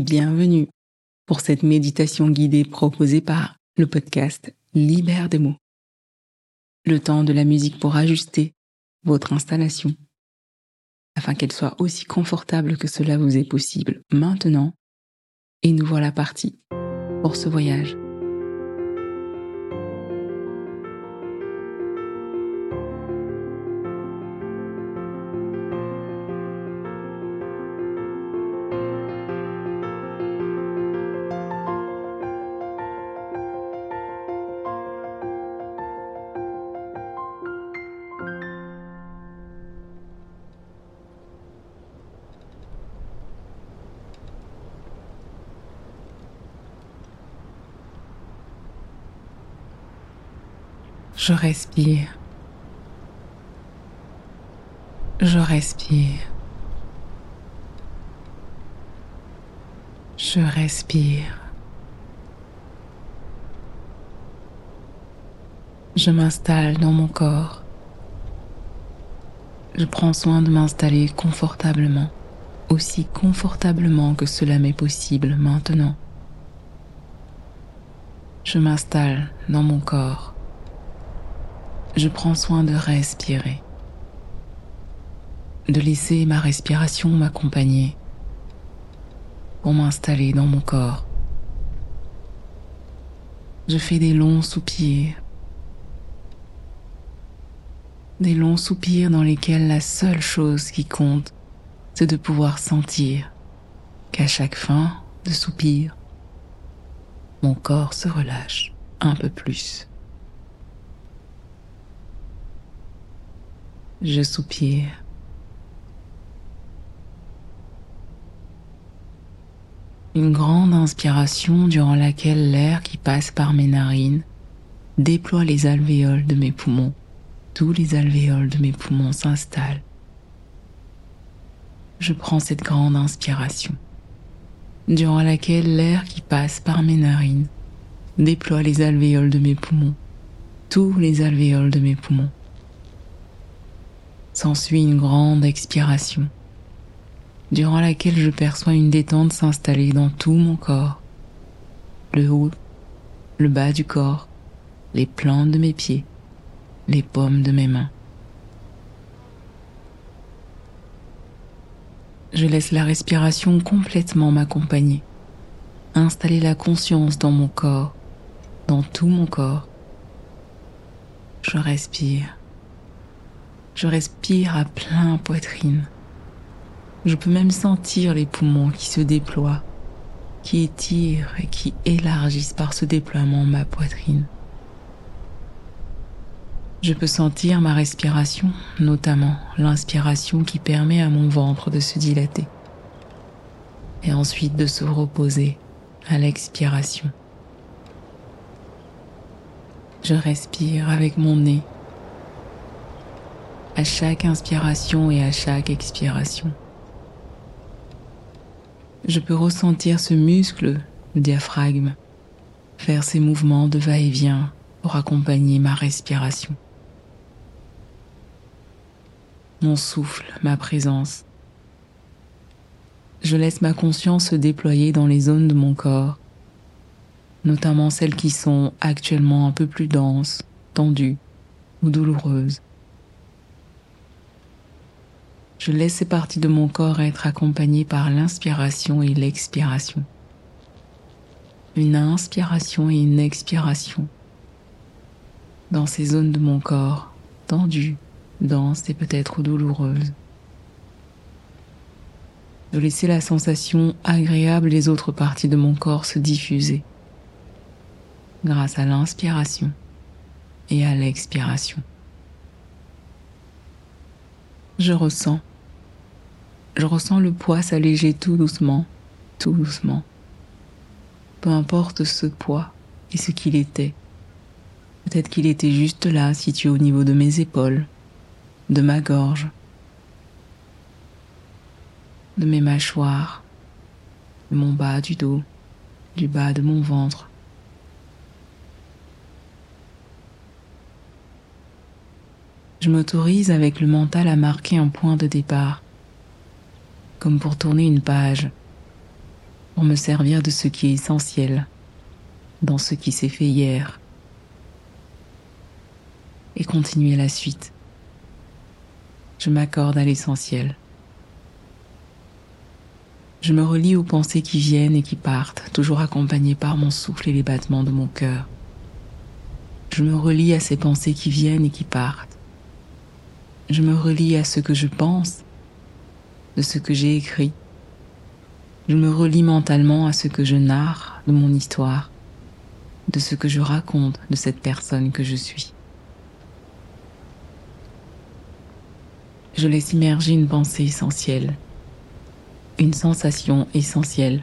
Bienvenue pour cette méditation guidée proposée par le podcast Libère des Maux. Le temps de la musique pour ajuster votre installation afin qu'elle soit aussi confortable que cela vous est possible maintenant. Et nous voilà partis pour ce voyage. Je respire. Je m'installe dans mon corps. Je prends soin de m'installer confortablement, aussi confortablement que cela m'est possible maintenant. Je m'installe dans mon corps. Je prends soin de respirer, de laisser ma respiration m'accompagner pour m'installer dans mon corps. Je fais des longs soupirs dans lesquels la seule chose qui compte, c'est de pouvoir sentir qu'à chaque fin de soupir, mon corps se relâche un peu plus. Je soupire. Une grande inspiration durant laquelle l'air qui passe par mes narines déploie les alvéoles de mes poumons. Tous les alvéoles de mes poumons s'installent. Je prends cette grande inspiration durant laquelle l'air qui passe par mes narines déploie les alvéoles de mes poumons. Tous les alvéoles de mes poumons. S'ensuit une grande expiration, durant laquelle je perçois une détente s'installer dans tout mon corps, le haut, le bas du corps, les plantes de mes pieds, les paumes de mes mains. Je laisse la respiration complètement m'accompagner, installer la conscience dans mon corps, dans tout mon corps. Je respire. Je respire à plein poitrine. Je peux même sentir les poumons qui se déploient, qui étirent et qui élargissent par ce déploiement ma poitrine. Je peux sentir ma respiration, notamment l'inspiration qui permet à mon ventre de se dilater et ensuite de se reposer à l'expiration. Je respire avec mon nez. À chaque inspiration et à chaque expiration. Je peux ressentir ce muscle, le diaphragme, faire ces mouvements de va-et-vient pour accompagner ma respiration. Mon souffle, ma présence. Je laisse ma conscience se déployer dans les zones de mon corps, notamment celles qui sont actuellement un peu plus denses, tendues ou douloureuses. Je laisse ces parties de mon corps être accompagnées par l'inspiration et l'expiration. Une inspiration et une expiration. Dans ces zones de mon corps, tendues, denses et peut-être douloureuses. De laisser la sensation agréable des autres parties de mon corps se diffuser. Grâce à l'inspiration et à l'expiration. Je ressens le poids s'alléger tout doucement. Peu importe ce poids et ce qu'il était. Peut-être qu'il était juste là, situé au niveau de mes épaules, de ma gorge, de mes mâchoires, de mon bas du dos, du bas de mon ventre. Je m'autorise avec le mental à marquer un point de départ, comme pour tourner une page, pour pour me servir de ce qui est essentiel, dans ce qui s'est fait hier, et continuer la suite. Je m'accorde à l'essentiel. Je me relie aux pensées qui viennent et qui partent, toujours accompagnées par mon souffle et les battements de mon cœur. Je me relie à ces pensées qui viennent et qui partent. Je me relie à ce que je pense, de ce que j'ai écrit. Je me relie mentalement à ce que je narre de mon histoire, de ce que je raconte de cette personne que je suis. Je laisse immerger une pensée essentielle, une sensation essentielle.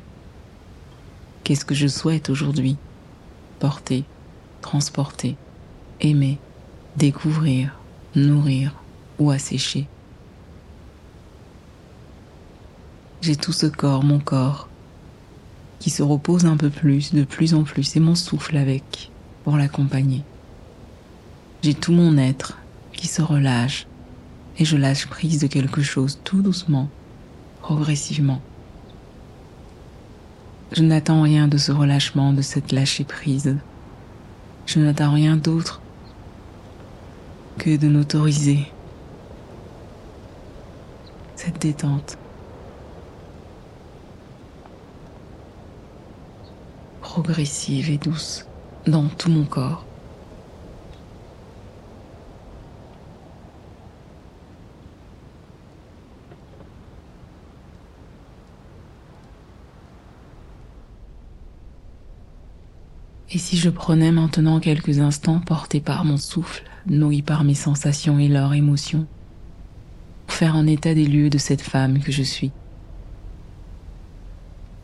Qu'est-ce que je souhaite aujourd'hui porter, transporter, aimer, découvrir, nourrir ou assécher. J'ai tout ce corps, mon corps, qui se repose un peu plus, de plus en plus, et mon souffle avec, pour l'accompagner. J'ai tout mon être qui se relâche, et je lâche prise de quelque chose tout doucement, progressivement. Je n'attends rien de ce relâchement, de cette lâcher prise. Je n'attends rien d'autre que de m'autoriser cette détente. Progressive et douce dans tout mon corps. Et si je prenais maintenant quelques instants portés par mon souffle, nourris par mes sensations et leurs émotions, pour faire un état des lieux de cette femme que je suis.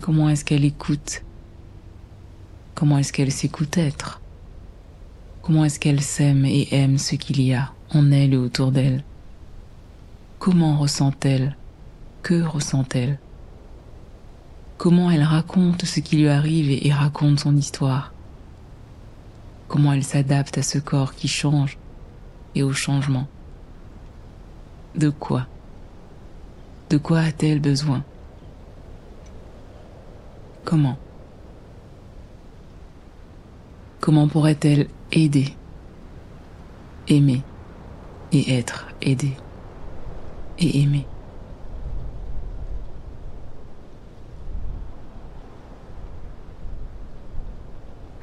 Comment est-ce qu'elle écoute ? Comment est-ce qu'elle s'écoute être ? Comment est-ce qu'elle s'aime et aime ce qu'il y a en elle et autour d'elle ? Comment ressent-elle ? Que ressent-elle ? Comment elle raconte ce qui lui arrive et raconte son histoire ? Comment elle s'adapte à ce corps qui change et au changement. De quoi a-t-elle besoin ? Comment pourrait-elle aider, aimer et être aidée et aimée ?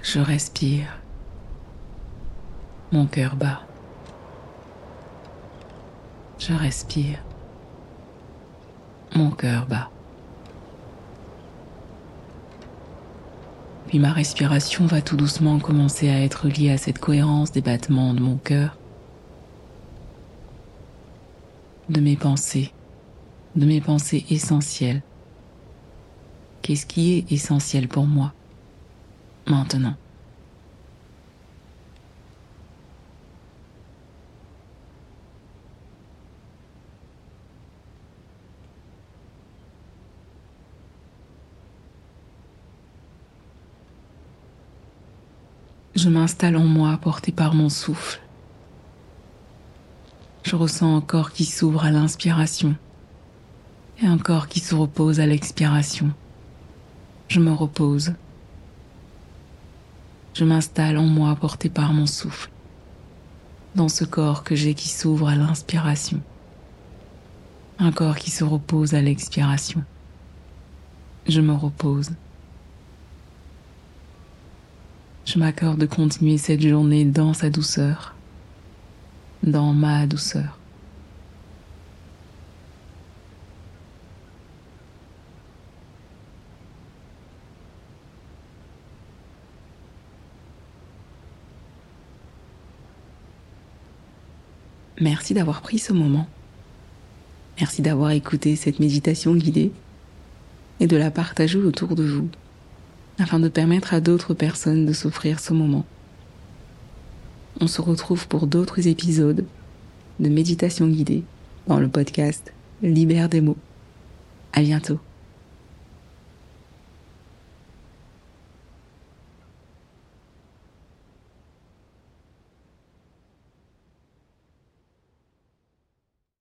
Je respire. Mon cœur bat. Je respire. Mon cœur bat. Puis ma respiration va tout doucement commencer à être liée à cette cohérence des battements de mon cœur, de mes pensées essentielles. Qu'est-ce qui est essentiel pour moi, maintenant ? Je m'installe en moi, portée par mon souffle. Je ressens un corps qui s'ouvre à l'inspiration et un corps qui se repose à l'expiration. Je me repose. Je m'installe en moi, portée par mon souffle, dans ce corps que j'ai qui s'ouvre à l'inspiration, un corps qui se repose à l'expiration. Je me repose. Je m'accorde de continuer cette journée dans sa douceur, dans ma douceur. Merci d'avoir pris ce moment. Merci d'avoir écouté cette méditation guidée et de la partager autour de vous, afin de permettre à d'autres personnes de s'offrir ce moment. On se retrouve pour d'autres épisodes de méditation guidée dans le podcast Libère des Maux. À bientôt.